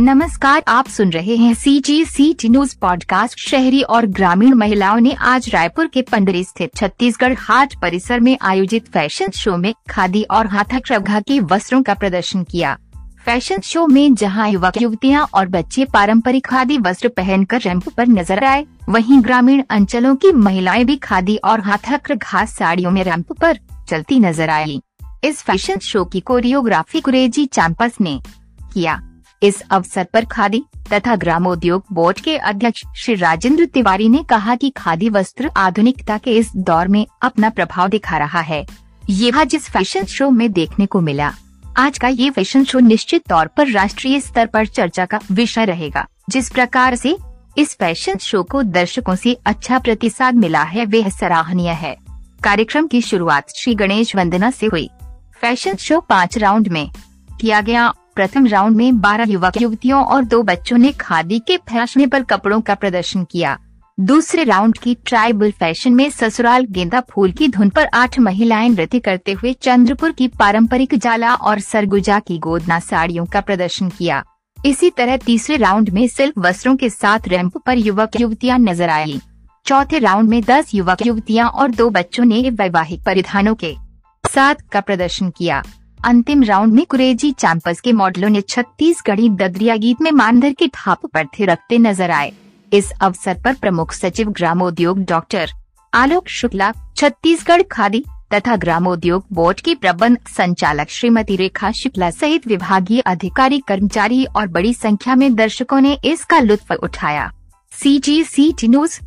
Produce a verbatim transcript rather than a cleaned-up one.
नमस्कार, आप सुन रहे हैं सीजीसीटी न्यूज पॉडकास्ट। शहरी और ग्रामीण महिलाओं ने आज रायपुर के पंडरी स्थित छत्तीसगढ़ हाट परिसर में आयोजित फैशन शो में खादी और हाथाकरघा के वस्त्रों का प्रदर्शन किया। फैशन शो में जहां युवक युवतियां और बच्चे पारंपरिक खादी वस्त्र पहनकर रैंप पर नजर आए, वहीं ग्रामीण अंचलों की महिलाएं भी खादी और हाथाकरघा साड़ियों में रैंप पर चलती नजर आई। इस फैशन शो की कोरियोग्राफी कुरेजी कैंपस ने किया। इस अवसर पर खादी तथा ग्रामोद्योग बोर्ड के अध्यक्ष श्री राजेंद्र तिवारी ने कहा कि खादी वस्त्र आधुनिकता के इस दौर में अपना प्रभाव दिखा रहा है। यह जिस फैशन शो में देखने को मिला, आज का ये फैशन शो निश्चित तौर पर राष्ट्रीय स्तर पर चर्चा का विषय रहेगा। जिस प्रकार से इस फैशन शो को दर्शकों से अच्छा प्रतिसाद मिला है, वह सराहनीय है। कार्यक्रम की शुरुआत श्री गणेश वंदना से हुई। फैशन शो पाँच राउंड में किया गया। प्रथम राउंड में बारह युवक युवतियों और दो बच्चों ने खादी के फैशनेबल कपड़ों का प्रदर्शन किया। दूसरे राउंड की ट्राइबल फैशन में ससुराल गेंदा फूल की धुन पर आठ महिलाएं नृत्य करते हुए चंद्रपुर की पारंपरिक जाला और सरगुजा की गोदना साड़ियों का प्रदर्शन किया। इसी तरह तीसरे राउंड में सिल्क वस्त्रों के साथ रैंप पर युवक युवतियाँ नजर आई। चौथे राउंड में दस युवक युवतियाँ और दो बच्चों ने वैवाहिक परिधानों के साथ का प्रदर्शन किया। अंतिम राउंड में कुरेजी कैंपस के मॉडलों ने छत्तीसगढ़ी ददरिया गीत में मानधर की थाप पर थिरकते नजर आए। इस अवसर पर प्रमुख सचिव ग्रामोद्योग डॉक्टर आलोक शुक्ला, छत्तीसगढ़ खादी तथा ग्रामोद्योग बोर्ड की प्रबंध संचालक श्रीमती रेखा शुक्ला सहित विभागीय अधिकारी, कर्मचारी और बड़ी संख्या में दर्शकों ने इसका लुत्फ उठाया। CGCT news.